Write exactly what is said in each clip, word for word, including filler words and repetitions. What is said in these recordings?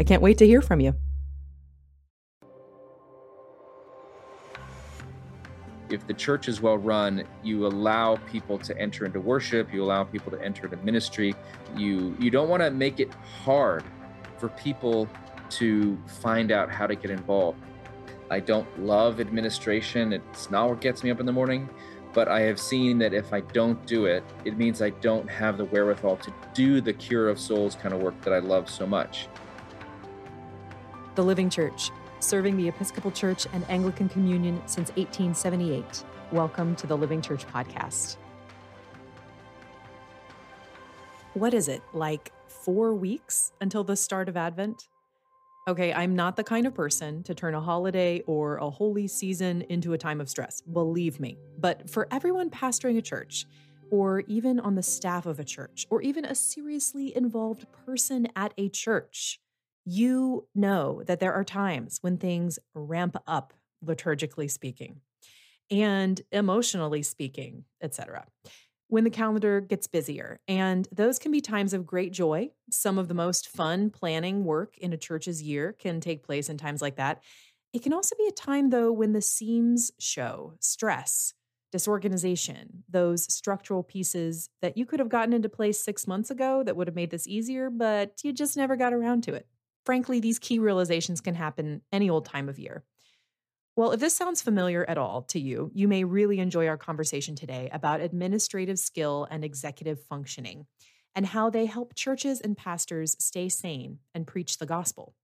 I can't wait to hear from you. If the church is well run, you allow people to enter into worship, you allow people to enter into ministry. You you don't want to make it hard for people to find out how to get involved. I don't love administration. It's not what gets me up in the morning, but I have seen that if I don't do it, it means I don't have the wherewithal to do the cure of souls kind of work that I love so much. The Living Church, serving the Episcopal Church and Anglican Communion since eighteen seventy-eight. Welcome to the Living Church podcast. What is it, like four weeks until the start of Advent? Okay, I'm not the kind of person to turn a holiday or a holy season into a time of stress, believe me. But for everyone pastoring a church, or even on the staff of a church, or even a seriously involved person at a church, you know that there are times when things ramp up, liturgically speaking, and emotionally speaking, et cetera, when the calendar gets busier. And those can be times of great joy. Some of the most fun planning work in a church's year can take place in times like that. It can also be a time, though, when the seams show stress, disorganization, those structural pieces that you could have gotten into place six months ago that would have made this easier, but you just never got around to it. Frankly, these key realizations can happen any old time of year. Well, if this sounds familiar at all to you, you may really enjoy our conversation today about administrative skill and executive functioning and how they help churches and pastors stay sane and preach the gospel.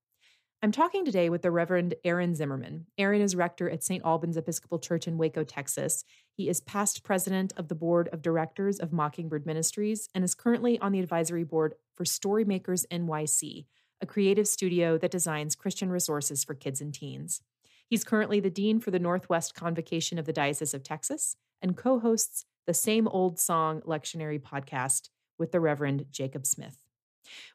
I'm talking today with the Reverend Aaron Zimmerman. Aaron is rector at Saint Alban's Episcopal Church in Waco, Texas. He is past president of the board of directors of Mockingbird Ministries and is currently on the advisory board for Storymakers N Y C, a creative studio that designs Christian resources for kids and teens. He's currently the dean for the Northwest Convocation of the Diocese of Texas and co-hosts the Same Old Song lectionary podcast with the Reverend Jacob Smith.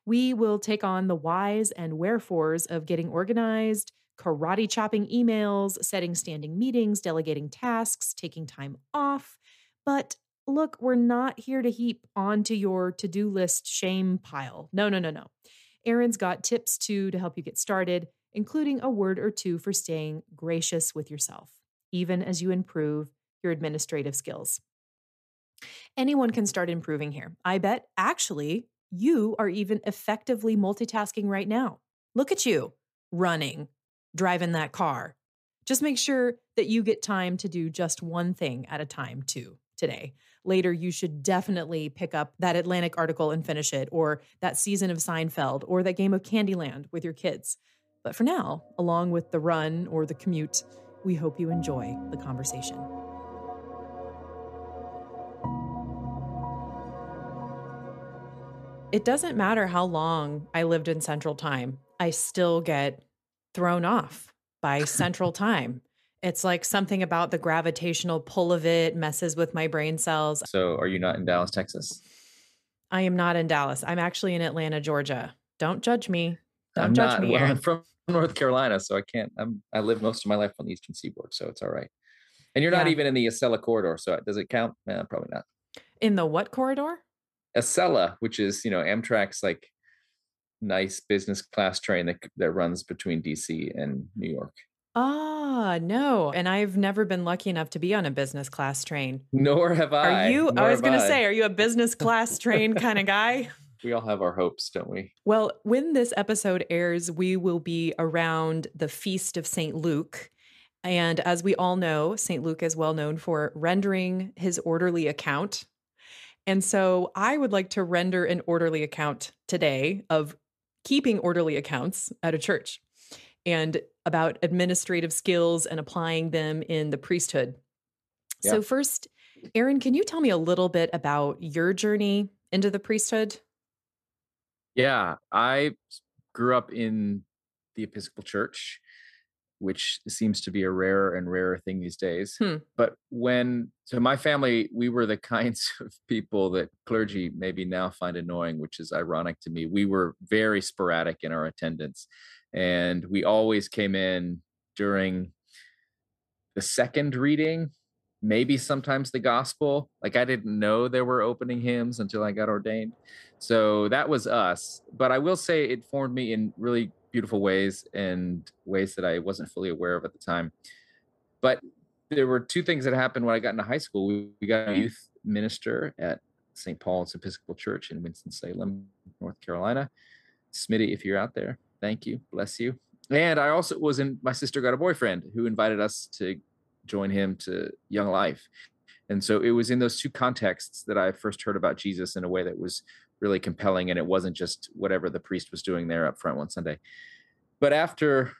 We will take on the whys and wherefores of getting organized, karate chopping emails, setting standing meetings, delegating tasks, taking time off. But look, we're not here to heap onto your to-do list shame pile. No, no, no, no. Aaron's got tips, too, to help you get started, including a word or two for staying gracious with yourself, even as you improve your administrative skills. Anyone can start improving here. I bet, actually, you are even effectively multitasking right now. Look at you, running, driving that car. Just make sure that you get time to do just one thing at a time, too, today. Later, you should definitely pick up that Atlantic article and finish it, or that season of Seinfeld, or that game of Candyland with your kids. But for now, along with the run or the commute, we hope you enjoy the conversation. It doesn't matter how long I lived in Central Time, I still get thrown off by Central Time. It's like something about the gravitational pull of it messes with my brain cells. So are you not in Dallas, Texas? I am not in Dallas. I'm actually in Atlanta, Georgia. Don't judge me. Don't I'm judge not, me. Well, I'm from North Carolina, so I can't, I'm, I live most of my life on the Eastern Seaboard, so it's all right. And you're yeah. not even in the Acela corridor, so does it count? No, probably not. In the what corridor? Acela, which is, you know, Amtrak's like nice business class train that that runs between D C and New York. Ah, no. And I've never been lucky enough to be on a business class train. Nor have I. Are you? Nor I was going to say, are you a business class train kind of guy? We all have our hopes, don't we? Well, when this episode airs, we will be around the Feast of Saint Luke. And as we all know, Saint Luke is well known for rendering his orderly account. And so I would like to render an orderly account today of keeping orderly accounts at a church and about administrative skills and applying them in the priesthood. Yeah. So first, Aaron, can you tell me a little bit about your journey into the priesthood? Yeah, I grew up in the Episcopal Church, which seems to be a rarer and rarer thing these days. Hmm. But when, so my family, we were the kinds of people that clergy maybe now find annoying, which is ironic to me. We were very sporadic in our attendance. And we always came in during the second reading, maybe sometimes the gospel. Like I didn't know there were opening hymns until I got ordained. So that was us. But I will say it formed me in really beautiful ways and ways that I wasn't fully aware of at the time. But there were two things that happened when I got into high school. We, we got a youth minister at Saint Paul's Episcopal Church in Winston-Salem, North Carolina. Smitty, if you're out there, thank you. Bless you. And I also was in, my sister got a boyfriend who invited us to join him to Young Life. And so it was in those two contexts that I first heard about Jesus in a way that was really compelling. And it wasn't just whatever the priest was doing there up front one Sunday. But after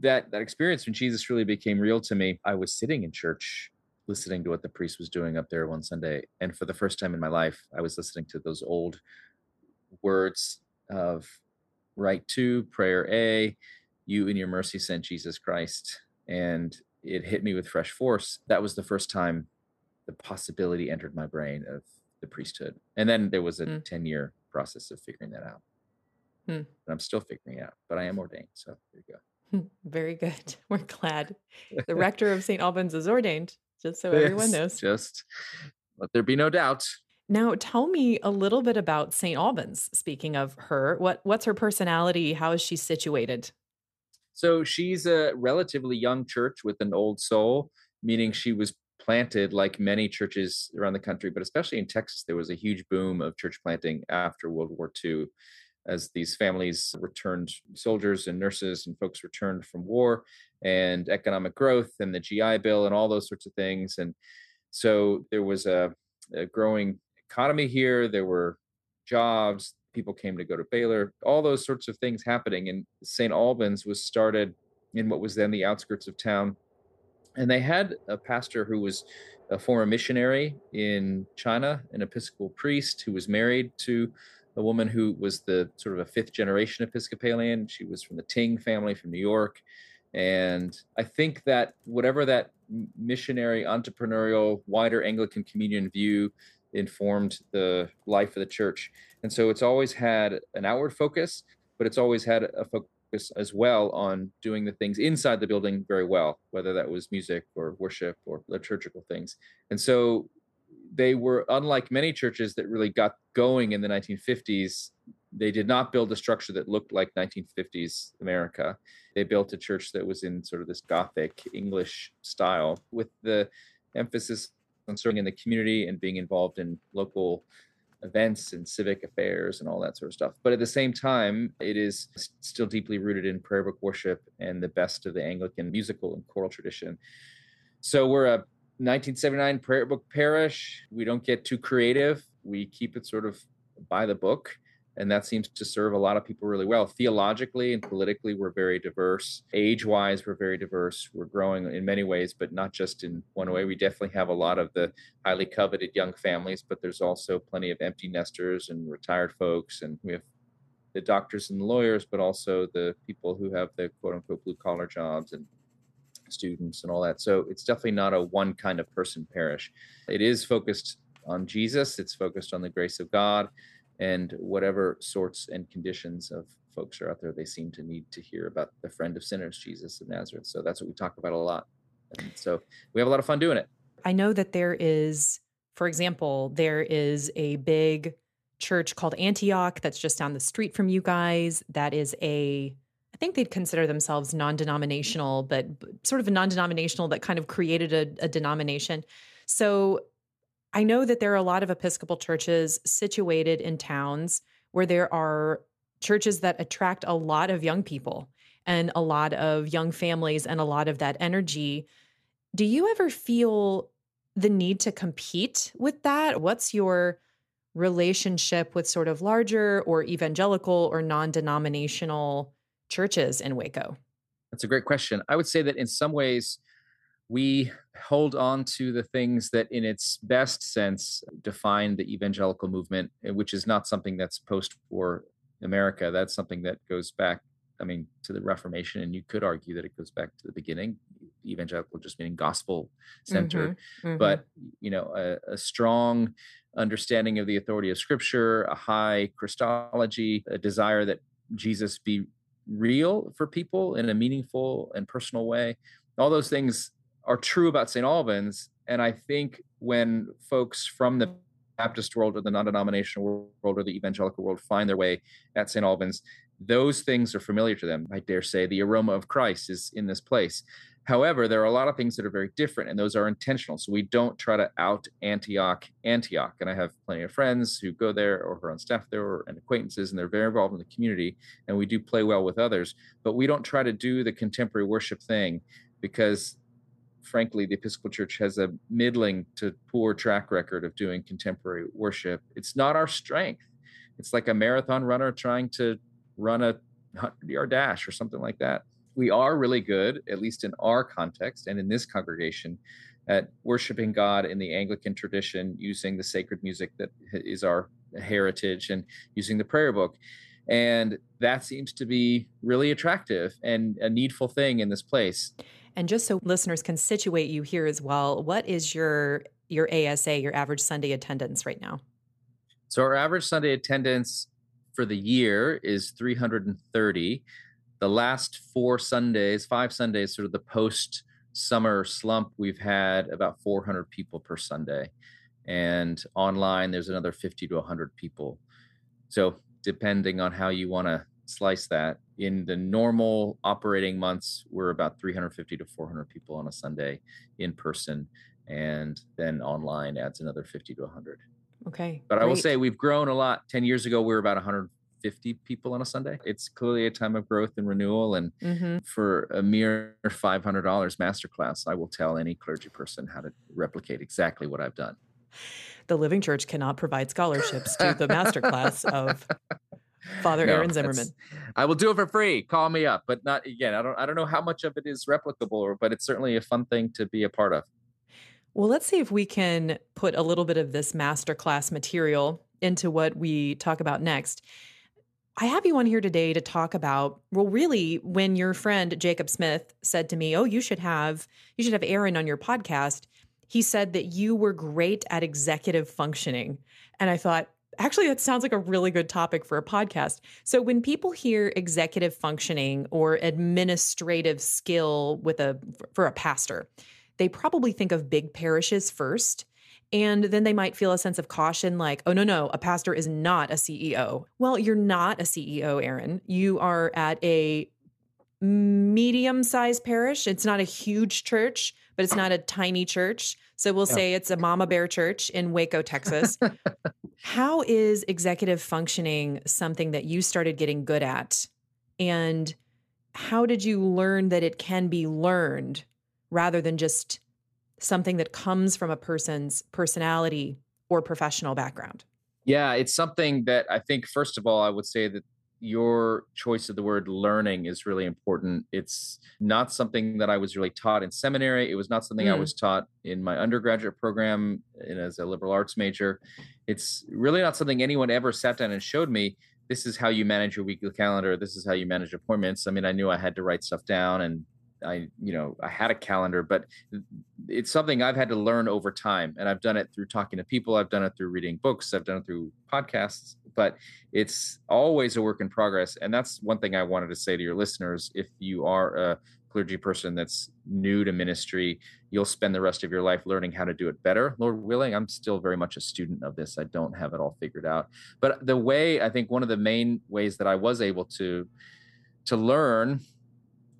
that, that experience, when Jesus really became real to me, I was sitting in church listening to what the priest was doing up there one Sunday. And for the first time in my life, I was listening to those old words of Rite two, Prayer A, you in your mercy sent Jesus Christ. And it hit me with fresh force. That was the first time the possibility entered my brain of the priesthood. And then there was a mm. ten-year process of figuring that out. Mm. And I'm still figuring it out, but I am ordained. So there you go. Very good. We're glad. The rector of Saint Alban's is ordained, just so yes, everyone knows. Just let there be no doubt. Now, tell me a little bit about Saint Alban's. Speaking of her, what what's her personality? How is she situated? So she's a relatively young church with an old soul, meaning she was planted like many churches around the country, but especially in Texas, there was a huge boom of church planting after World War Two as these families returned, soldiers and nurses and folks returned from war and economic growth and the G I Bill and all those sorts of things. And so there was a, a growing economy here. There were jobs. People came to go to Baylor, all those sorts of things happening. And Saint Alban's was started in what was then the outskirts of town. And they had a pastor who was a former missionary in China, an Episcopal priest who was married to a woman who was the sort of a fifth generation Episcopalian. She was from the Ting family from New York. And I think that whatever that missionary, entrepreneurial, wider Anglican communion view informed the life of the church. And so it's always had an outward focus, but it's always had a focus as well on doing the things inside the building very well, whether that was music or worship or liturgical things. And so they were, unlike many churches that really got going in the nineteen fifties, they did not build a structure that looked like nineteen fifties America. They built a church that was in sort of this Gothic English style with the emphasis on serving in the community and being involved in local events and civic affairs and all that sort of stuff. But at the same time, it is still deeply rooted in prayer book worship and the best of the Anglican musical and choral tradition. So we're a nineteen seventy-nine prayer book parish. We don't get too creative. We keep it sort of by the book. And that seems to serve a lot of people really well. Theologically and politically, we're very diverse. Age-wise, we're very diverse. We're growing in many ways, but not just in one way. We definitely have a lot of the highly coveted young families, but there's also plenty of empty nesters and retired folks. And we have the doctors and the lawyers, but also the people who have the quote-unquote blue-collar jobs and students and all that. So it's definitely not a one kind of person parish. It is focused on Jesus. It's focused on the grace of God. And whatever sorts and conditions of folks are out there, they seem to need to hear about the friend of sinners, Jesus of Nazareth. So that's what we talk about a lot. And so we have a lot of fun doing it. I know that there is, for example, there is a big church called Antioch that's just down the street from you guys. That is a, I think they'd consider themselves non-denominational, but sort of a non-denominational that kind of created a, a denomination. So I know that there are a lot of Episcopal churches situated in towns where there are churches that attract a lot of young people and a lot of young families and a lot of that energy. Do you ever feel the need to compete with that? What's your relationship with sort of larger or evangelical or non-denominational churches in Waco? That's a great question. I would say that in some ways, we hold on to the things that in its best sense define the evangelical movement, which is not something that's post-war America. That's something that goes back, I mean, to the Reformation, and you could argue that it goes back to the beginning, evangelical just meaning gospel-centered. Mm-hmm, mm-hmm. But, you know, a, a strong understanding of the authority of Scripture, a high Christology, a desire that Jesus be real for people in a meaningful and personal way. All those things are true about Saint Alban's. And I think when folks from the Baptist world or the non-denominational world or the evangelical world find their way at Saint Alban's, those things are familiar to them. I dare say the aroma of Christ is in this place. However, there are a lot of things that are very different, and those are intentional. So we don't try to out Antioch, Antioch. And I have plenty of friends who go there or who are on staff there or and acquaintances, and they're very involved in the community. And we do play well with others, but we don't try to do the contemporary worship thing because frankly, the Episcopal Church has a middling to poor track record of doing contemporary worship. It's not our strength. It's like a marathon runner trying to run a hundred-yard dash or something like that. We are really good, at least in our context and in this congregation, at worshiping God in the Anglican tradition, using the sacred music that is our heritage and using the prayer book. And that seems to be really attractive and a needful thing in this place. And just so listeners can situate you here as well, what is your your A S A, your average Sunday attendance right now? So our average Sunday attendance for the year is three hundred thirty. The last four Sundays, five Sundays, sort of the post-summer slump, we've had about four hundred people per Sunday. And online, there's another fifty to one hundred people. So depending on how you want to slice that, in the normal operating months, we're about three hundred fifty to four hundred people on a Sunday in person, and then online adds another fifty to one hundred. Okay. But great. I will say we've grown a lot. ten years ago, we were about one hundred fifty people on a Sunday. It's clearly a time of growth and renewal. And mm-hmm. for a mere five hundred dollars masterclass, I will tell any clergy person how to replicate exactly what I've done. The Living Church cannot provide scholarships to the masterclass of Father no, Aaron Zimmerman. I will do it for free. Call me up, but not again. I don't. I don't know how much of it is replicable, or, but it's certainly a fun thing to be a part of. Well, let's see if we can put a little bit of this masterclass material into what we talk about next. I have you on here today to talk about, well, really, when your friend Jacob Smith said to me, "Oh, you should have you should have Aaron on your podcast." He said that you were great at executive functioning, and I thought, actually, that sounds like a really good topic for a podcast. So when people hear executive functioning or administrative skill with a for a pastor, they probably think of big parishes first, and then they might feel a sense of caution like, oh, no, no, a pastor is not a C E O. Well, you're not a C E O, Aaron. You are at a medium-sized parish. It's not a huge church, but it's not a tiny church. So we'll say it's a mama bear church in Waco, Texas. How is executive functioning something that you started getting good at? And how did you learn that it can be learned rather than just something that comes from a person's personality or professional background? Yeah, it's something that I think, first of all, I would say that your choice of the word learning is really important. It's not something that I was really taught in seminary. It was not something mm. I was taught in my undergraduate program and as a liberal arts major. It's really not something anyone ever sat down and showed me. This is how you manage your weekly calendar. This is how you manage appointments. I mean, I knew I had to write stuff down and I, you know, I had a calendar, but it's something I've had to learn over time. And I've done it through talking to people. I've done it through reading books. I've done it through podcasts, but it's always a work in progress. And that's one thing I wanted to say to your listeners. If you are a clergy person that's new to ministry, you'll spend the rest of your life learning how to do it better. Lord willing, I'm still very much a student of this. I don't have it all figured out. But the way, I think one of the main ways that I was able to, to learn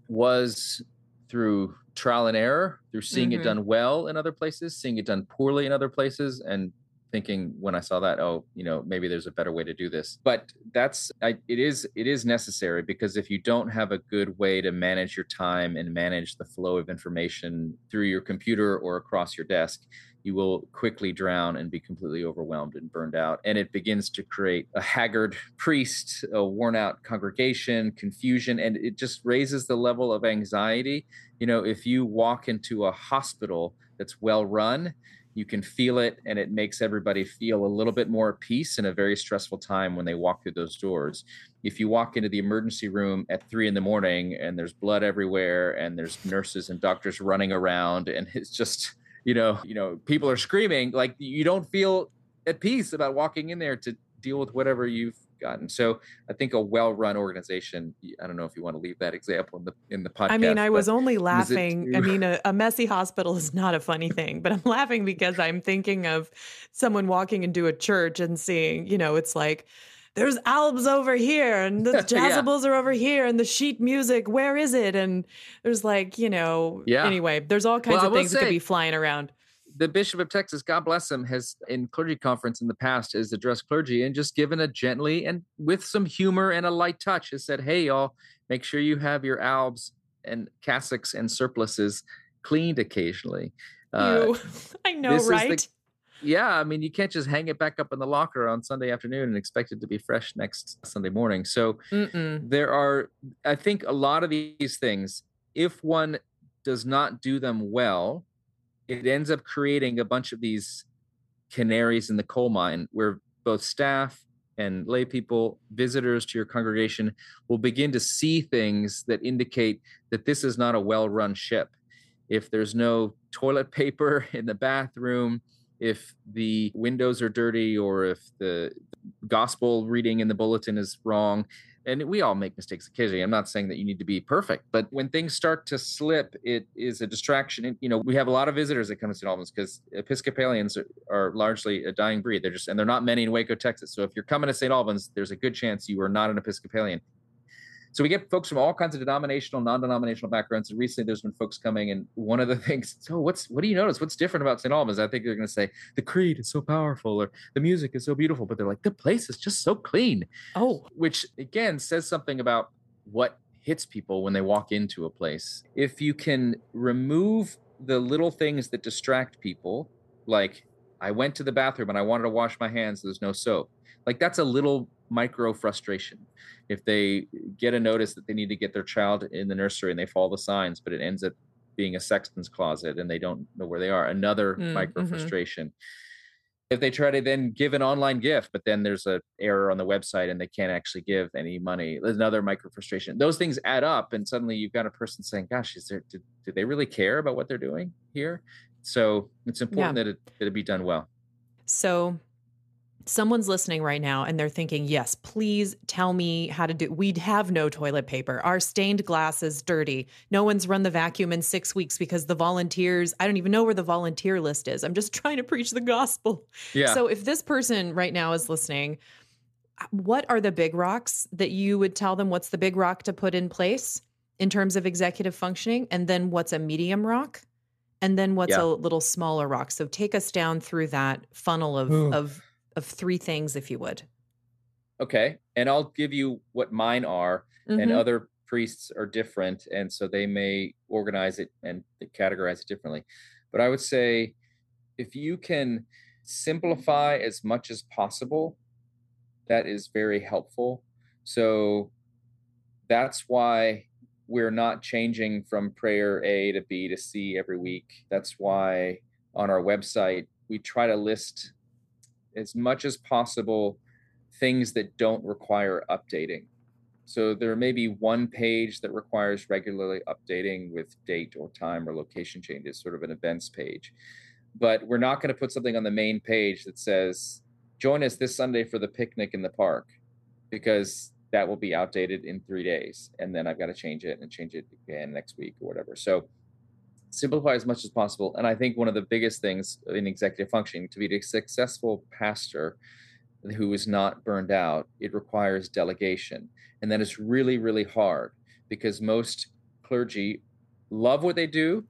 was through trial and error, through seeing mm-hmm. it done well in other places, seeing it done poorly in other places, and thinking when I saw that, oh, you know, maybe there's a better way to do this. But that's, I, it is, it is necessary, because if you don't have a good way to manage your time and manage the flow of information through your computer or across your desk, you will quickly drown and be completely overwhelmed and burned out. And it begins to create a haggard priest, a worn out congregation, confusion, and it just raises the level of anxiety. You know, if you walk into a hospital that's well run, you can feel it, and it makes everybody feel a little bit more at peace in a very stressful time when they walk through those doors. If you walk into the emergency room at three in the morning and there's blood everywhere and there's nurses and doctors running around, and it's just, you know, you know, people are screaming, like, you don't feel at peace about walking in there to deal with whatever you've gotten. So I think a well-run organization, I don't know if you want to leave that example in the in the podcast. I mean, I was only laughing. I mean, a, a messy hospital is not a funny thing, but I'm laughing because I'm thinking of someone walking into a church and seeing, you know, it's like, there's albs over here and the Jazzables yeah. are over here and the sheet music, where is it? And there's like, you know, yeah. anyway, there's all kinds well, of things say- that could be flying around. The Bishop of Texas, God bless him, has in clergy conference in the past has addressed clergy and just given a gently and with some humor and a light touch has said, hey, y'all, make sure you have your albs and cassocks and surplices cleaned occasionally. Uh, I know, right? The, yeah. I mean, you can't just hang it back up in the locker on Sunday afternoon and expect it to be fresh next Sunday morning. So Mm-mm. there are, I think, a lot of these things, if one does not do them well, it ends up creating a bunch of these canaries in the coal mine where both staff and lay people, visitors to your congregation, will begin to see things that indicate that this is not a well-run ship. If there's no toilet paper in the bathroom, if the windows are dirty, or if the gospel reading in the bulletin is wrong. And we all make mistakes occasionally. I'm not saying that you need to be perfect, but when things start to slip, it is a distraction. And, you know, we have a lot of visitors that come to Saint Albans because Episcopalians are, are largely a dying breed. They're just, and they're not many in Waco, Texas. So if you're coming to Saint Albans, there's a good chance you are not an Episcopalian. So we get folks from all kinds of denominational, non-denominational backgrounds. And recently there's been folks coming, and one of the things, so what's, what do you notice? What's different about Saint Alban's? I think they're going to say, the creed is so powerful, or the music is so beautiful, but they're like, the place is just so clean. Oh, which again says something about what hits people when they walk into a place. If you can remove the little things that distract people, like, I went to the bathroom and I wanted to wash my hands, so there's no soap. Like, that's a little micro frustration. If they get a notice that they need to get their child in the nursery and they follow the signs, but it ends up being a sexton's closet and they don't know where they are, another mm, micro mm-hmm. frustration. If they try to then give an online gift, but then there's an error on the website and they can't actually give any money, another micro frustration. Those things add up, and suddenly you've got a person saying, gosh, is there, do, do they really care about what they're doing here? So it's important yeah. that, it, that it be done well. So someone's listening right now and they're thinking, yes, please tell me how to do. We have no toilet paper. Our stained glass is dirty. No one's run the vacuum in six weeks because the volunteers, I don't even know where the volunteer list is. I'm just trying to preach the gospel. Yeah. So if this person right now is listening, what are the big rocks that you would tell them? What's the big rock to put in place in terms of executive functioning? And then what's a medium rock? And then what's yeah. a little smaller rock? So take us down through that funnel of, Ooh. of, of three things, if you would. Okay. And I'll give you what mine are, mm-hmm. and other priests are different, and so they may organize it and categorize it differently. But I would say, if you can simplify as much as possible, that is very helpful. So that's why we're not changing from prayer A to B to C every week. That's why on our website, we try to list as much as possible things that don't require updating. So there may be one page that requires regularly updating with date or time or location changes, sort of an events page. But we're not going to put something on the main page that says, join us this Sunday for the picnic in the park, because that will be outdated in three days. And then I've got to change it and change it again next week or whatever. So simplify as much as possible. And I think one of the biggest things in executive functioning, to be a successful pastor who is not burned out, it requires delegation. And that is really, really hard because most clergy love what they do,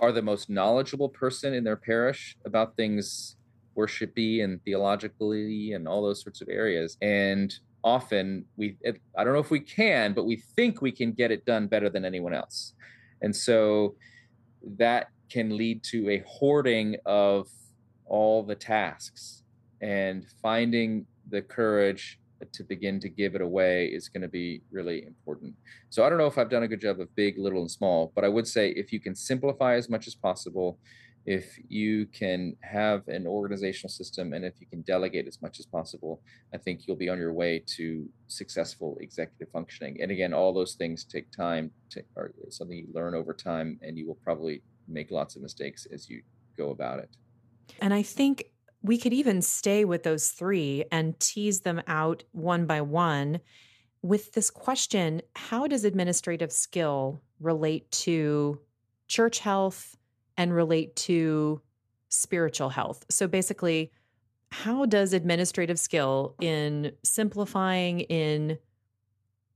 are the most knowledgeable person in their parish about things worshipy and theologically and all those sorts of areas. And often we, I don't know if we can, but we think we can get it done better than anyone else. And so that can lead to a hoarding of all the tasks, and finding the courage to begin to give it away is going to be really important. So I don't know if I've done a good job of big, little, and small, but I would say if you can simplify as much as possible, if you can have an organizational system, and if you can delegate as much as possible, I think you'll be on your way to successful executive functioning. And again, all those things take time, to, or something you learn over time, and you will probably make lots of mistakes as you go about it. And I think we could even stay with those three and tease them out one by one with this question: how does administrative skill relate to church health and relate to spiritual health? So basically, how does administrative skill in simplifying, in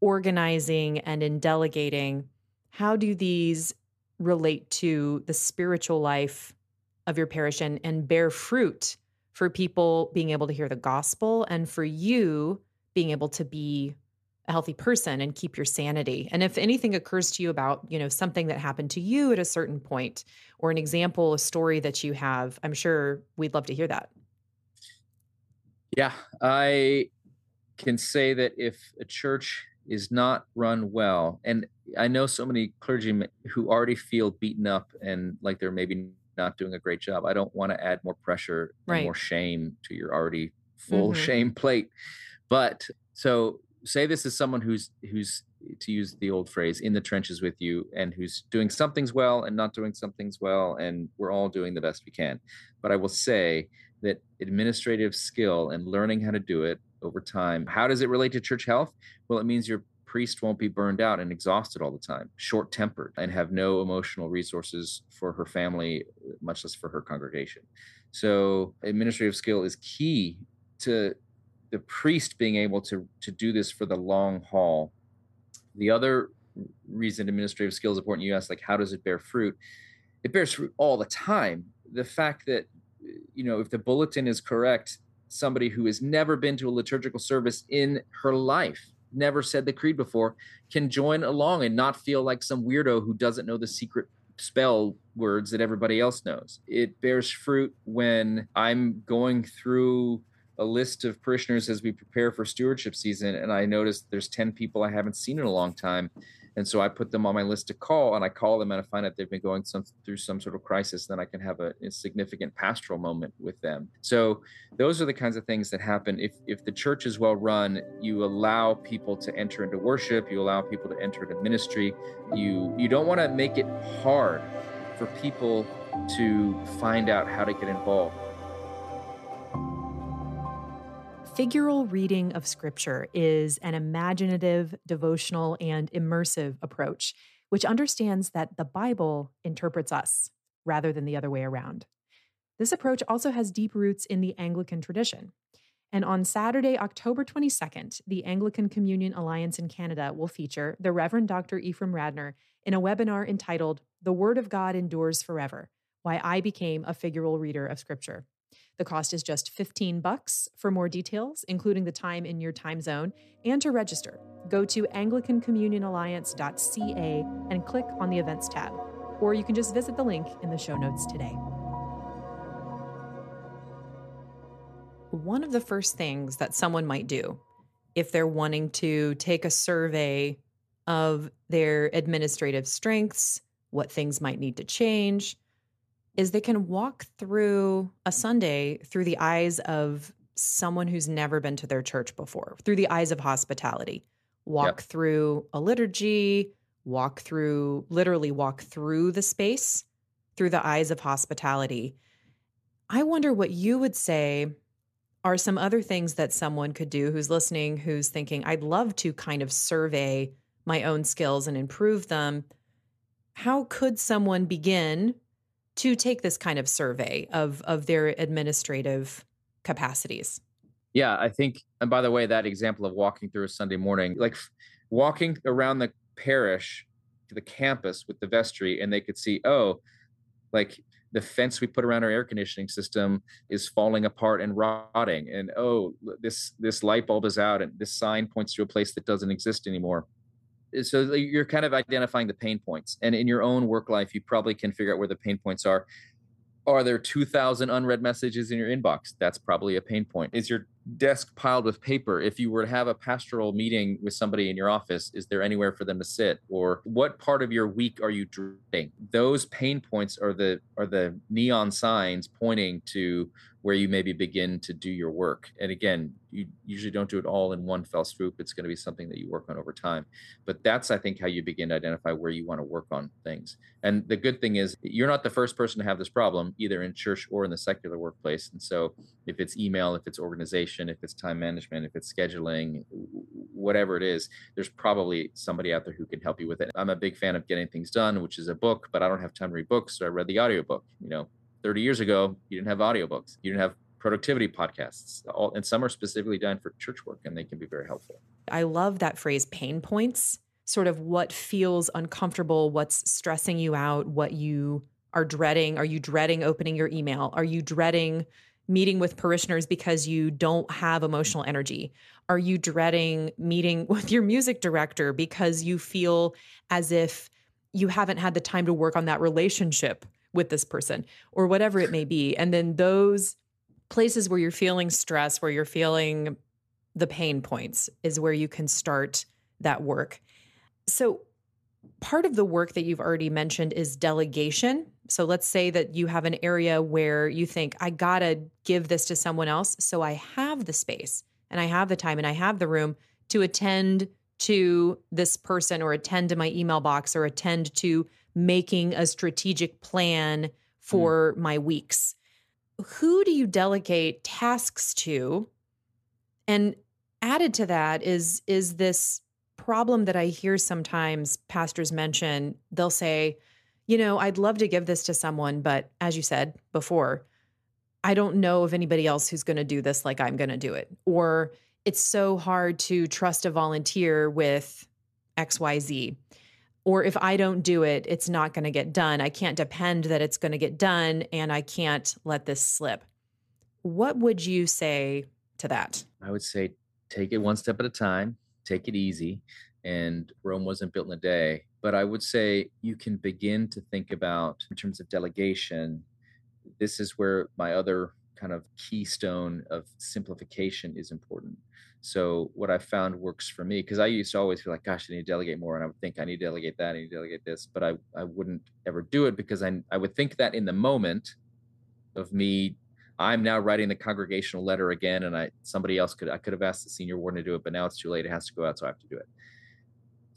organizing, and in delegating, how do these relate to the spiritual life of your parish and, and bear fruit for people being able to hear the gospel, and for you being able to be a healthy person and keep your sanity? And if anything occurs to you about, you know, something that happened to you at a certain point, or an example, a story that you have, I'm sure we'd love to hear that. Yeah, I can say that if a church is not run well, and I know so many clergymen who already feel beaten up and like they're maybe not doing a great job. I don't want to add more pressure, right, and more shame to your already full mm-hmm. shame plate. But so say this is someone who's, who's, to use the old phrase, in the trenches with you, and who's doing some things well and not doing some things well. And we're all doing the best we can. But I will say that administrative skill and learning how to do it over time, how does it relate to church health? Well, it means your priest won't be burned out and exhausted all the time, short-tempered, and have no emotional resources for her family, much less for her congregation. So administrative skill is key to the priest being able to, to do this for the long haul. The other reason administrative skill is important, you asked, like, how does it bear fruit? It bears fruit all the time. The fact that, you know, if the bulletin is correct, somebody who has never been to a liturgical service in her life, never said the creed before, can join along and not feel like some weirdo who doesn't know the secret spell words that everybody else knows. It bears fruit when I'm going through a list of parishioners as we prepare for stewardship season, and I notice there's ten people I haven't seen in a long time. And so I put them on my list to call, and I call them, and I find out they've been going some, through some sort of crisis. Then I can have a, a significant pastoral moment with them. So those are the kinds of things that happen. If if the church is well run, you allow people to enter into worship. You allow people to enter into ministry. You, you don't want to make it hard for people to find out how to get involved. Figural reading of Scripture is an imaginative, devotional, and immersive approach, which understands that the Bible interprets us rather than the other way around. This approach also has deep roots in the Anglican tradition. And on Saturday, October twenty-second, the Anglican Communion Alliance in Canada will feature the Reverend Doctor Ephraim Radner in a webinar entitled "The Word of God Endures Forever: Why I Became a Figural Reader of Scripture." The cost is just fifteen bucks. For more details, including the time in your time zone, and to register, go to anglican communion alliance dot c a and click on the events tab, or you can just visit the link in the show notes today. One of the first things that someone might do if they're wanting to take a survey of their administrative strengths, what things might need to change, is they can walk through a Sunday through the eyes of someone who's never been to their church before, through the eyes of hospitality. Walk yep. through a liturgy, walk through, literally walk through the space through the eyes of hospitality. I wonder what you would say are some other things that someone could do who's listening, who's thinking, I'd love to kind of survey my own skills and improve them? How could someone begin to take this kind of survey of, of their administrative capacities? Yeah, I think, and by the way, that example of walking through a Sunday morning, like walking around the parish to the campus with the vestry, and they could see, oh, like the fence we put around our air conditioning system is falling apart and rotting. And, oh, this, this light bulb is out and this sign points to a place that doesn't exist anymore. So you're kind of identifying the pain points. And in your own work life, you probably can figure out where the pain points are. Are there two thousand unread messages in your inbox? That's probably a pain point. Is your desk piled with paper? If you were to have a pastoral meeting with somebody in your office, is there anywhere for them to sit? Or what part of your week are you dreading? Those pain points are the are the neon signs pointing to where you maybe begin to do your work. And again, you usually don't do it all in one fell swoop. It's going to be something that you work on over time. But that's, I think, how you begin to identify where you want to work on things. And the good thing is you're not the first person to have this problem, either in church or in the secular workplace. And so if it's email, if it's organization, if it's time management, if it's scheduling, whatever it is, there's probably somebody out there who can help you with it. I'm a big fan of Getting Things Done, which is a book, but I don't have time to read books. So I read the audiobook. You know, thirty years ago, you didn't have audiobooks. You didn't have productivity podcasts. All, and some are specifically designed for church work, and they can be very helpful. I love that phrase, pain points, sort of what feels uncomfortable, what's stressing you out, what you are dreading. Are you dreading opening your email? Are you dreading meeting with parishioners because you don't have emotional energy? Are you dreading meeting with your music director because you feel as if you haven't had the time to work on that relationship with this person, or whatever it may be? And then those places where you're feeling stress, where you're feeling the pain points, is where you can start that work. So part of the work that you've already mentioned is delegation. So let's say that you have an area where you think, I got to give this to someone else. So I have the space and I have the time and I have the room to attend to this person, or attend to my email box, or attend to making a strategic plan for mm. my weeks. Who do you delegate tasks to? And added to that is, is this problem that I hear sometimes pastors mention. They'll say, you know, I'd love to give this to someone, but as you said before, I don't know of anybody else who's going to do this like I'm going to do it. Or it's so hard to trust a volunteer with X Y Z. Or if I don't do it, it's not going to get done. I can't depend that it's going to get done, and I can't let this slip. What would you say to that? I would say take it one step at a time, take it easy. And Rome wasn't built in a day. But I would say you can begin to think about, in terms of delegation, this is where my other kind of keystone of simplification is important. So what I found works for me, because I used to always feel like, gosh, I need to delegate more. And I would think I need to delegate that, I need to delegate this. But I, I wouldn't ever do it because I, I would think that in the moment of me, I'm now writing the congregational letter again, and I somebody else could, I could have asked the senior warden to do it, but now it's too late. It has to go out, so I have to do it.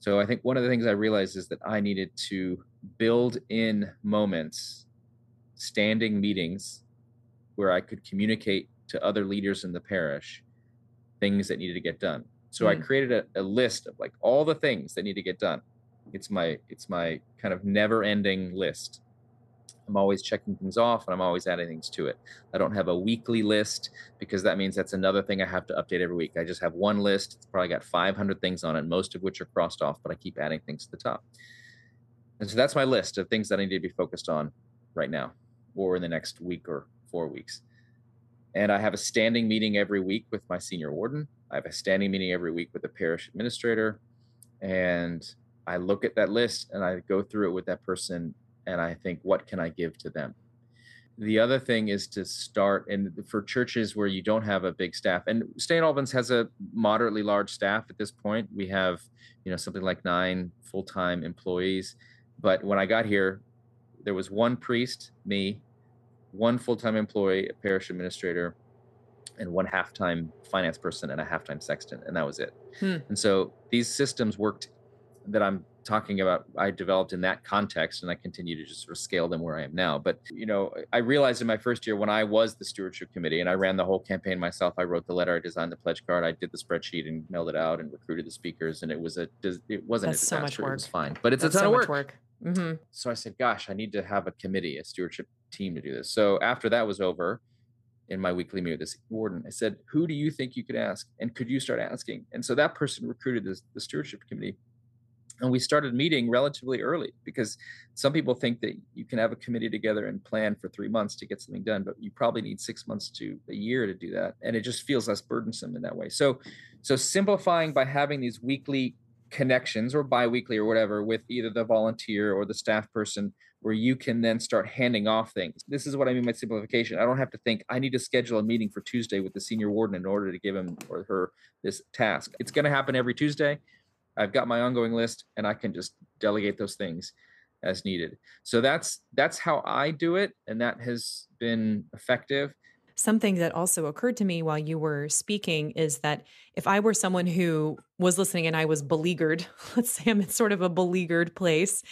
So I think one of the things I realized is that I needed to build in moments, standing meetings, where I could communicate to other leaders in the parish things that needed to get done. So mm. I created a, a list of like all the things that need to get done. It's my it's my kind of never-ending list. I'm always checking things off, and I'm always adding things to it. I don't have a weekly list because that means that's another thing I have to update every week. I just have one list. It's probably got five hundred things on it, most of which are crossed off, but I keep adding things to the top. And so that's my list of things that I need to be focused on right now or in the next week or four weeks. And I have a standing meeting every week with my senior warden. I have a standing meeting every week with the parish administrator. And I look at that list and I go through it with that person, and I think, what can I give to them? The other thing is to start, and for churches where you don't have a big staff, and Saint Alban's has a moderately large staff at this point. We have, you know, something like nine full-time employees. But when I got here, there was one priest, me, one full-time employee, a parish administrator, and one half-time finance person and a half-time sexton, and that was it. Hmm. And so these systems worked that I'm talking about, I developed in that context, and I continue to just sort of scale them where I am now. But, you know, I realized in my first year when I was the stewardship committee and I ran the whole campaign myself, I wrote the letter, I designed the pledge card, I did the spreadsheet and mailed it out and recruited the speakers. And it was a, it wasn't That's a disaster. So much work. It was fine, but it's That's a ton so of work. work. Mm-hmm. So I said, gosh, I need to have a committee, a stewardship team to do this. So after that was over, in my weekly meeting with this warden, I said, who do you think you could ask? And could you start asking? And so that person recruited this, the stewardship committee. And we started meeting relatively early, because some people think that you can have a committee together and plan for three months to get something done, but you probably need six months to a year to do that. And it just feels less burdensome in that way. So, so simplifying by having these weekly connections or biweekly or whatever with either the volunteer or the staff person, where you can then start handing off things. This is what I mean by simplification. I don't have to think, I need to schedule a meeting for Tuesday with the senior warden in order to give him or her this task. It's going to happen every Tuesday. I've got my ongoing list, and I can just delegate those things as needed. So that's that's how I do it, and that has been effective. Something that also occurred to me while you were speaking is that if I were someone who was listening and I was beleaguered, let's say I'm in sort of a beleaguered place,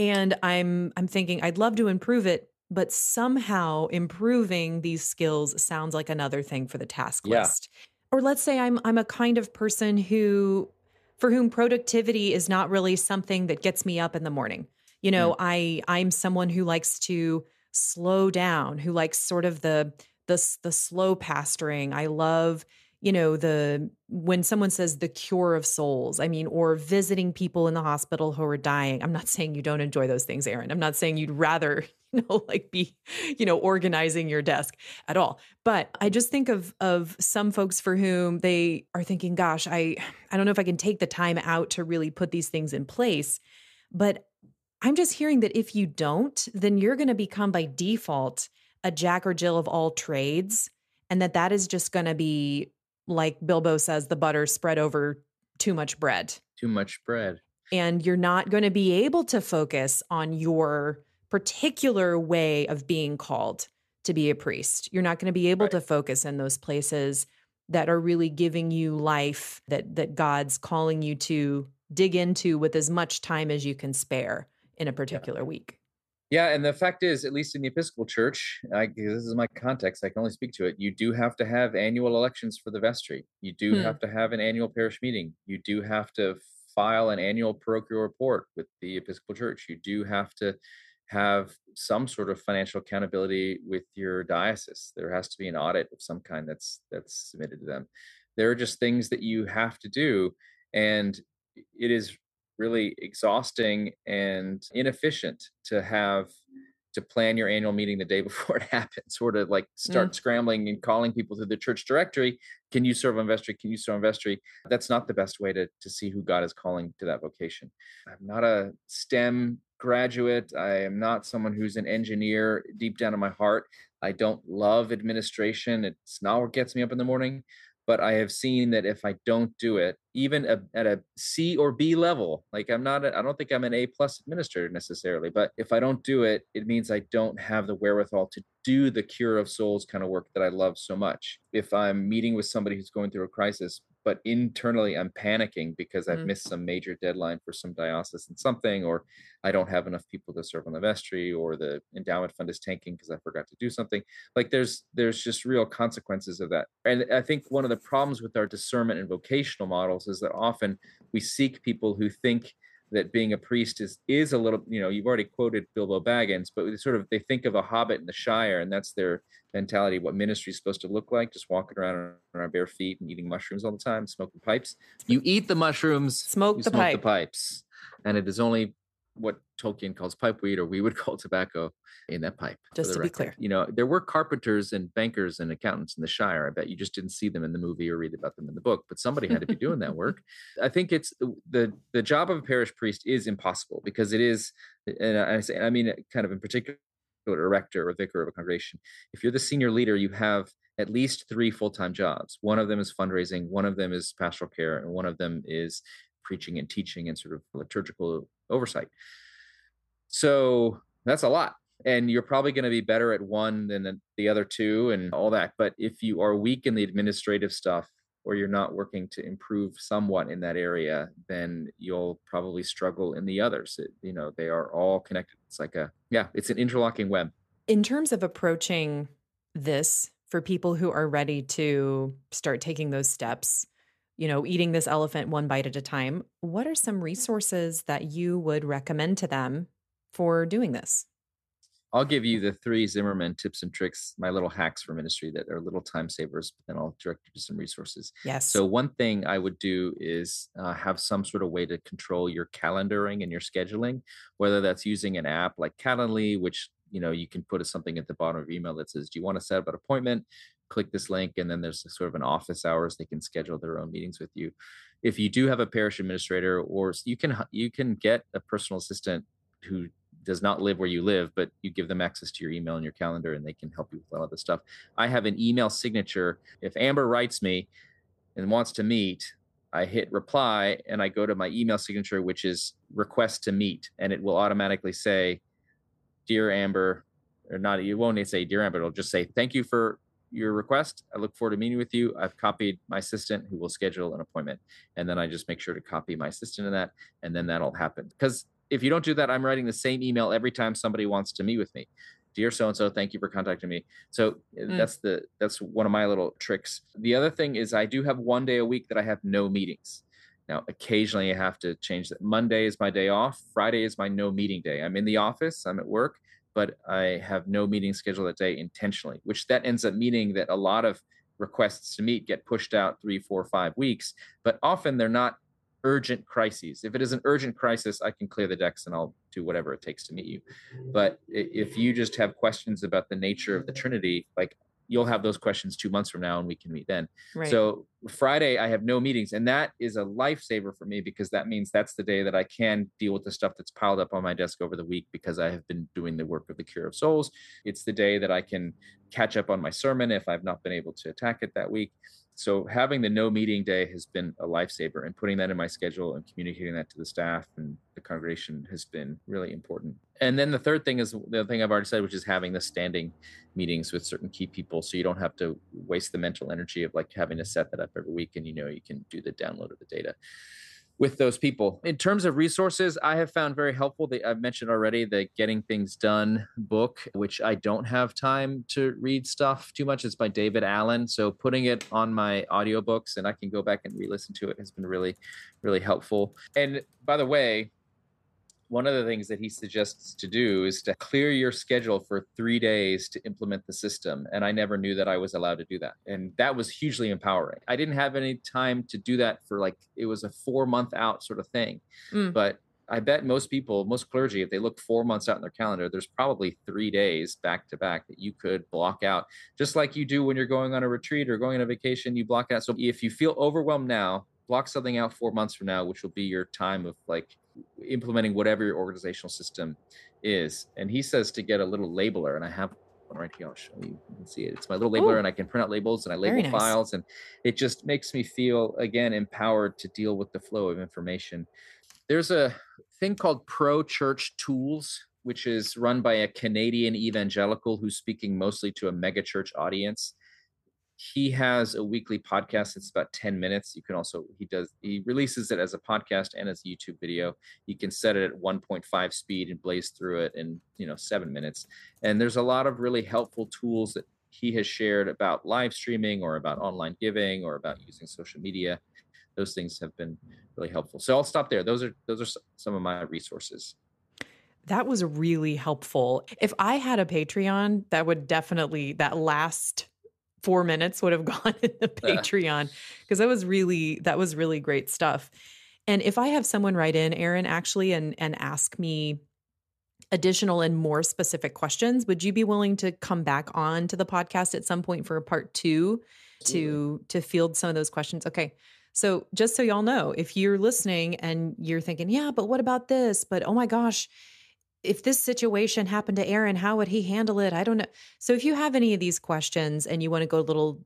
and I'm I'm thinking I'd love to improve it, but somehow improving these skills sounds like another thing for the task yeah. list. Or let's say I'm I'm a kind of person who for whom productivity is not really something that gets me up in the morning. You know, mm. I I'm someone who likes to slow down, who likes sort of the the the slow pastoring. I love, you know, the when someone says the cure of souls, I mean, or visiting people in the hospital who are dying. I'm not saying you don't enjoy those things, Aaron. I'm not saying you'd rather, you know, like be, you know, organizing your desk at all. But I just think of of some folks for whom they are thinking, gosh, I, I don't know if I can take the time out to really put these things in place. But I'm just hearing that if you don't, then you're going to become by default a Jack or Jill of all trades, and that that is just going to be, like Bilbo says, the butter spread over too much bread. Too much bread. And you're not going to be able to focus on your particular way of being called to be a priest. You're not going to be able right. to focus in those places that are really giving you life, that that God's calling you to dig into with as much time as you can spare in a particular yeah. week. Yeah. And the fact is, at least in the Episcopal Church, I, this is my context, I can only speak to it. You do have to have annual elections for the vestry. You do hmm. have to have an annual parish meeting. You do have to file an annual parochial report with the Episcopal Church. You do have to have some sort of financial accountability with your diocese. There has to be an audit of some kind that's that's submitted to them. There are just things that you have to do. And it is really exhausting and inefficient to have to plan your annual meeting the day before it happens, sort of like start mm. scrambling and calling people through the church directory. Can you serve on vestry? Can you serve on vestry? That's not the best way to, to see who God is calling to that vocation. I'm not a STEM graduate. I am not someone who's an engineer deep down in my heart. I don't love administration. It's not what gets me up in the morning. But I have seen that if I don't do it, even a, at a C or B level, like I'm not, a, I don't think I'm an A plus administrator necessarily, but if I don't do it, it means I don't have the wherewithal to do the cure of souls kind of work that I love so much. If I'm meeting with somebody who's going through a crisis, but internally I'm panicking because I've mm. missed some major deadline for some diocesan something, or I don't have enough people to serve on the vestry, or the endowment fund is tanking because I forgot to do something. Like there's, there's just real consequences of that. And I think one of the problems with our discernment and vocational models is that often we seek people who think that being a priest is, is a little, you know, you've already quoted Bilbo Baggins, but sort of, they think of a hobbit in the Shire, and that's their mentality, what ministry is supposed to look like, just walking around on our bare feet and eating mushrooms all the time, smoking pipes. You eat the mushrooms, smoke, the, smoke pipe. the pipes. And it is only what Tolkien calls pipeweed, or we would call tobacco, in that pipe. Just to record. Be clear. You know, there were carpenters and bankers and accountants in the Shire. I bet you just didn't see them in the movie or read about them in the book, but somebody had to be doing that work. I think it's the, the job of a parish priest is impossible, because it is, and I say, I mean, kind of in particular, a rector or vicar of a congregation. If you're the senior leader, you have at least three full-time jobs. One of them is fundraising. One of them is pastoral care. And one of them is preaching and teaching and sort of liturgical oversight. So that's a lot. And you're probably going to be better at one than the other two and all that. But if you are weak in the administrative stuff, or you're not working to improve somewhat in that area, then you'll probably struggle in the others. It, you know, they are all connected. It's like a, yeah, it's an interlocking web. In terms of approaching this for people who are ready to start taking those steps, you know, eating this elephant one bite at a time, what are some resources that you would recommend to them for doing this? I'll give you the three Zimmerman tips and tricks, my little hacks for ministry that are little time savers, and I'll direct you to some resources. Yes. So one thing I would do is uh, have some sort of way to control your calendaring and your scheduling, whether that's using an app like Calendly, which, you know, you can put something at the bottom of email that says, do you want to set up an appointment? Click this link. And then there's sort of an office hours. They can schedule their own meetings with you. If you do have a parish administrator, or you can, you can get a personal assistant who does not live where you live, but you give them access to your email and your calendar, and they can help you with a lot of this stuff. I have an email signature. If Amber writes me and wants to meet, I hit reply and I go to my email signature, which is request to meet. And it will automatically say, Dear Amber, or not, you won't say Dear Amber, it'll just say, thank you for your request. I look forward to meeting with you. I've copied my assistant who will schedule an appointment. And then I just make sure to copy my assistant in that. And then that'll happen. Because if you don't do that, I'm writing the same email every time somebody wants to meet with me. Dear so-and-so, thank you for contacting me. So mm. that's the that's one of my little tricks. The other thing is I do have one day a week that I have no meetings. Now, occasionally I have to change that. Monday is my day off. Friday is my no meeting day. I'm in the office, I'm at work, but I have no meeting scheduled that day intentionally, which that ends up meaning that a lot of requests to meet get pushed out three, four, five weeks, but often they're not urgent crises. If it is an urgent crisis, I can clear the decks and I'll do whatever it takes to meet you. But if you just have questions about the nature of the Trinity, like you'll have those questions two months from now and we can meet then. Right. So Friday, I have no meetings. And that is a lifesaver for me because that means that's the day that I can deal with the stuff that's piled up on my desk over the week because I have been doing the work of the cure of souls. It's the day that I can catch up on my sermon if I've not been able to attack it that week. So having the no meeting day has been a lifesaver, and putting that in my schedule and communicating that to the staff and the congregation has been really important. And then the third thing is the thing I've already said, which is having the standing meetings with certain key people. So you don't have to waste the mental energy of like having to set that up every week. And, you know, you can do the download of the data with those people. In terms of resources, I have found very helpful. They, I've mentioned already the Getting Things Done book, which I don't have time to read stuff too much. It's by David Allen. So putting it on my audiobooks and I can go back and re-listen to it has been really, really helpful. And by the way, one of the things that he suggests to do is to clear your schedule for three days to implement the system. And I never knew that I was allowed to do that. And that was hugely empowering. I didn't have any time to do that for like, it was a four month out sort of thing. Mm. But I bet most people, most clergy, if they look four months out in their calendar, there's probably three days back to back that you could block out, just like you do when you're going on a retreat or going on a vacation, you block out. So if you feel overwhelmed now, block something out four months from now, which will be your time of like implementing whatever your organizational system is. And he says to get a little labeler, and I have one right here. I'll show you. You can see it. It's my little labeler. Ooh. And I can print out labels and I label nice. Files. And it just makes me feel, again, empowered to deal with the flow of information. There's a thing called Pro Church Tools, which is run by a Canadian evangelical who's speaking mostly to a megachurch audience. He has a weekly podcast. It's about ten minutes. You can also, he does, he releases it as a podcast and as a YouTube video. You can set it at one point five speed and blaze through it in, you know, seven minutes. And there's a lot of really helpful tools that he has shared about live streaming or about online giving or about using social media. Those things have been really helpful. So I'll stop there. Those are, those are some of my resources. That was really helpful. If I had a Patreon, that would definitely, that last four minutes would have gone in the Patreon because that was really, that was really great stuff. And if I have someone write in, Aaron, actually, and, and ask me additional and more specific questions, would you be willing to come back on to the podcast at some point for a part two to, to field some of those questions? Okay. So just so y'all know, if you're listening and you're thinking, yeah, but what about this? But oh my gosh, if this situation happened to Aaron, how would he handle it? I don't know. So if you have any of these questions and you want to go a little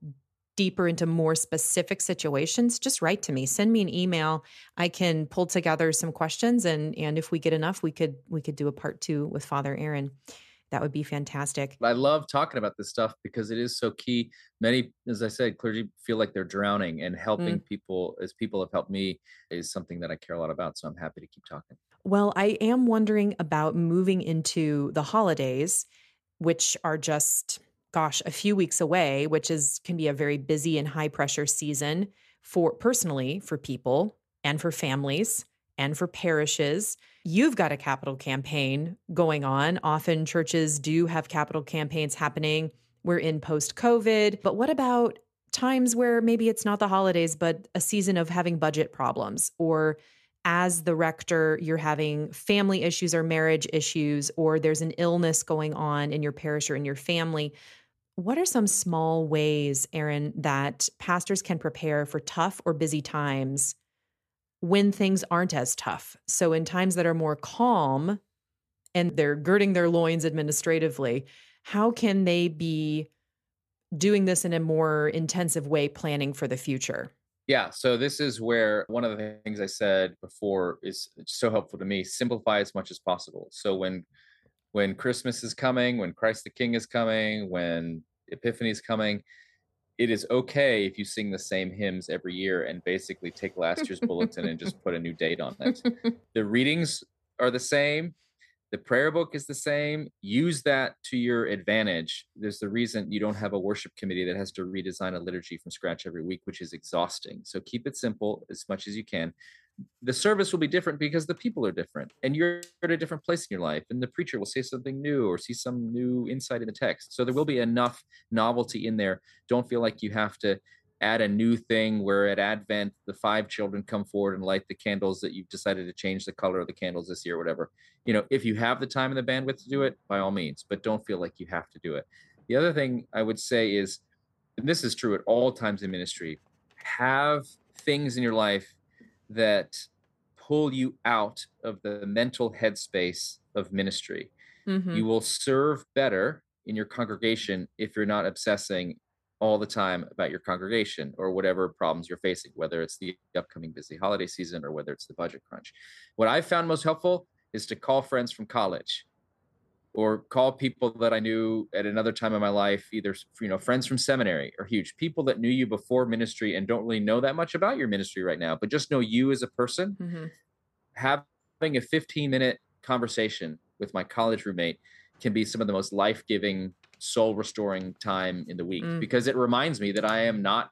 deeper into more specific situations, just write to me, send me an email. I can pull together some questions. And, and if we get enough, we could, we could do a part two with Father Aaron. that would be fantastic. I love talking about this stuff because it is so key. Many, as I said, clergy feel like they're drowning, and helping mm. people, as people have helped me, is something that I care a lot about. So I'm happy to keep talking. Well, I am wondering about moving into the holidays, which are just, gosh, a few weeks away, which is can be a very busy and high pressure season for personally, for people and for families and for parishes. You've got a capital campaign going on. Often churches do have capital campaigns happening. We're in post-COVID, but what about times where maybe it's not the holidays, but a season of having budget problems, or as the rector, you're having family issues or marriage issues, or there's an illness going on in your parish or in your family? What are some small ways, Aaron, that pastors can prepare for tough or busy times when things aren't as tough? So in times that are more calm and they're girding their loins administratively, how can they be doing this in a more intensive way, planning for the future? Yeah. So this is where one of the things I said before is so helpful to me: simplify as much as possible. So when, when Christmas is coming, when Christ the King is coming, when Epiphany is coming, it is okay if you sing the same hymns every year and basically take last year's bulletin and just put a new date on it. The readings are the same. The prayer book is the same. Use that to your advantage. There's the reason you don't have a worship committee that has to redesign a liturgy from scratch every week, which is exhausting. So keep it simple as much as you can. The service will be different because the people are different and you're at a different place in your life, and the preacher will say something new or see some new insight in the text. So there will be enough novelty in there. Don't feel like you have to add a new thing where at Advent, the five children come forward and light the candles that you've decided to change the color of the candles this year, or whatever. You know, if you have the time and the bandwidth to do it, by all means, but don't feel like you have to do it. The other thing I would say is, and this is true at all times in ministry, have things in your life that pull you out of the mental headspace of ministry. Mm-hmm. You will serve better in your congregation if you're not obsessing all the time about your congregation or whatever problems you're facing, whether it's the upcoming busy holiday season or whether it's the budget crunch. What I found most helpful is to call friends from college, or call people that I knew at another time in my life, either, you know, friends from seminary are huge. People that knew you before ministry and don't really know that much about your ministry right now, but just know you as a person. Mm-hmm. Having a fifteen minute conversation with my college roommate can be some of the most life-giving, soul restoring time in the week, mm. because it reminds me that I am not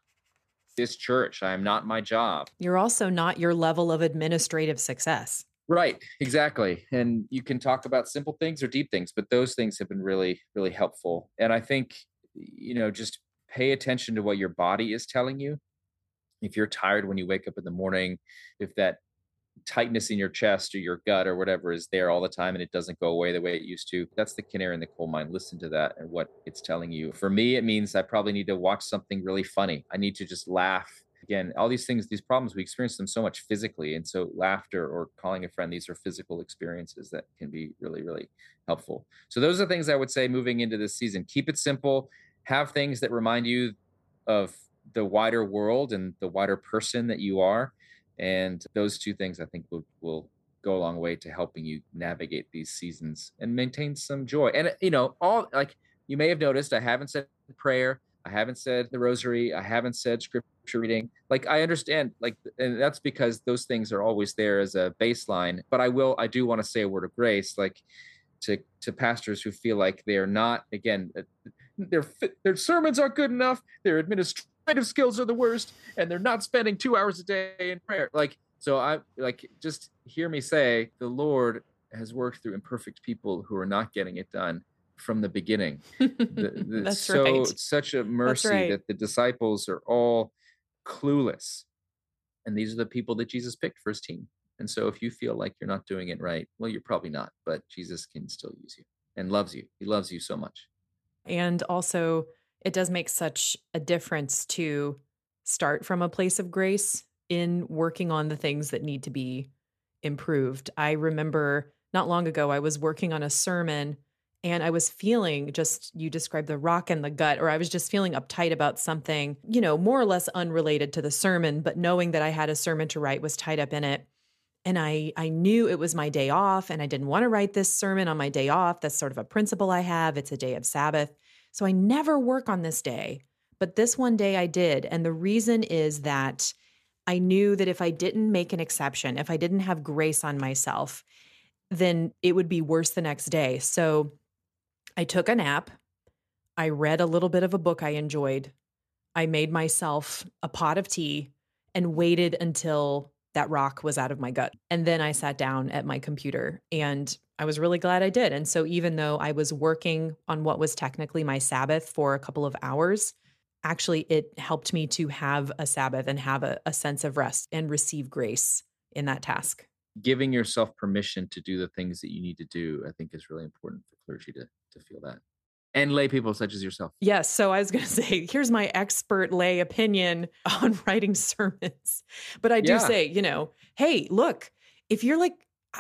this church. I am not my job. You're also not your level of administrative success. Right. Exactly. And you can talk about simple things or deep things, but those things have been really, really helpful. And I think, you know, just pay attention to what your body is telling you. If you're tired when you wake up in the morning, if that tightness in your chest or your gut or whatever is there all the time and it doesn't go away the way it used to, that's the canary in the coal mine. Listen to that and what it's telling you. For me, it means I probably need to watch something really funny. I need to just laugh. Again, all these things, these problems, we experience them so much physically. And so laughter or calling a friend, these are physical experiences that can be really, really helpful. So those are things I would say moving into this season. Keep it simple. Have things that remind you of the wider world and the wider person that you are. And those two things, I think, will, will go a long way to helping you navigate these seasons and maintain some joy. And, you know, all like you may have noticed, I haven't said prayer. I haven't said the rosary. I haven't said scripture reading. Like, I understand, like, and that's because those things are always there as a baseline. But I will, I do want to say a word of grace, like to, to pastors who feel like they are not, again, their, their sermons aren't good enough. Their administration of skills are the worst, and they're not spending two hours a day in prayer. Like, so I like, just hear me say, the Lord has worked through imperfect people who are not getting it done from the beginning. The, the, That's so right. Such a mercy right. that the disciples are all clueless. And these are the people that Jesus picked for his team. And so if you feel like you're not doing it right, well, you're probably not, but Jesus can still use you and loves you. He loves you so much. And also, it does make such a difference to start from a place of grace in working on the things that need to be improved. I remember not long ago, I was working on a sermon and I was feeling just, you described the rock in the gut, or I was just feeling uptight about something, you know, more or less unrelated to the sermon, but knowing that I had a sermon to write was tied up in it. And I, I knew it was my day off, and I didn't want to write this sermon on my day off. That's sort of a principle I have. It's a day of Sabbath. So I never work on this day, but this one day I did. And the reason is that I knew that if I didn't make an exception, if I didn't have grace on myself, then it would be worse the next day. So I took a nap. I read a little bit of a book I enjoyed. I made myself a pot of tea and waited until that rock was out of my gut. And then I sat down at my computer, and I was really glad I did. And so even though I was working on what was technically my Sabbath for a couple of hours, actually it helped me to have a Sabbath and have a, a sense of rest and receive grace in that task. Giving yourself permission to do the things that you need to do, I think, is really important for clergy to, to feel that. And lay people such as yourself. Yes. So I was going to say, here's my expert lay opinion on writing sermons. But I do yeah. say, you know, hey, look, if you're like,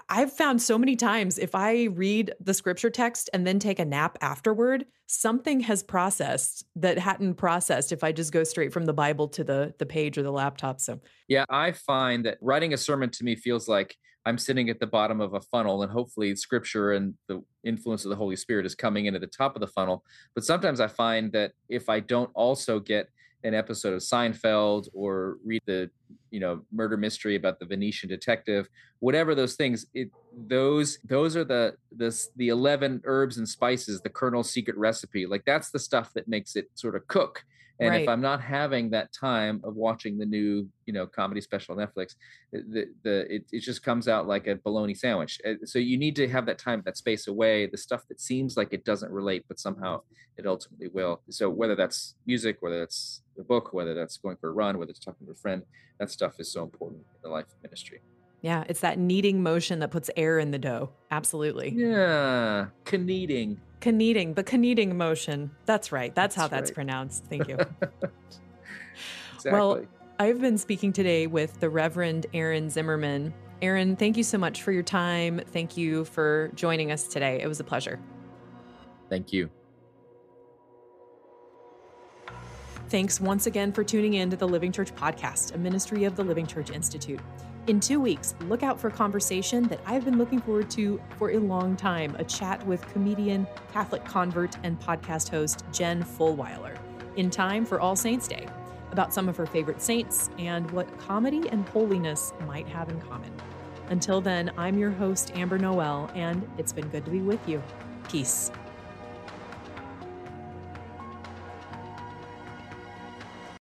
I've found so many times if I read the scripture text and then take a nap afterward, something has processed that hadn't processed if I just go straight from the Bible to the, the page or the laptop. So yeah, I find that writing a sermon to me feels like I'm sitting at the bottom of a funnel, and hopefully scripture and the influence of the Holy Spirit is coming in at the top of the funnel. But sometimes I find that if I don't also get an episode of Seinfeld or read the, you know, murder mystery about the Venetian detective, whatever those things, it, those, those are the, the, the eleven herbs and spices, the Colonel's secret recipe. Like that's the stuff that makes it sort of cook. And right. if I'm not having that time of watching the new, you know, comedy special on Netflix, the, the it, it just comes out like a bologna sandwich. So you need to have that time, that space away, the stuff that seems like it doesn't relate, but somehow it ultimately will. So whether that's music, whether that's the book, whether that's going for a run, whether it's talking to a friend, that stuff is so important in the life of ministry. Yeah, it's that kneading motion that puts air in the dough. Absolutely. Yeah, kneading. Kneading, but kneading motion. That's right. That's, that's how that's right. pronounced. Thank you. Exactly. Well, I've been speaking today with the Reverend Aaron Zimmerman. Aaron, thank you so much for your time. Thank you for joining us today. It was a pleasure. Thank you. Thanks once again for tuning in to the Living Church Podcast, a ministry of the Living Church Institute. In two weeks, look out for a conversation that I've been looking forward to for a long time, a chat with comedian, Catholic convert, and podcast host Jen Fulweiler, in time for All Saints Day, about some of her favorite saints and what comedy and holiness might have in common. Until then, I'm your host, Amber Noel, and it's been good to be with you. Peace.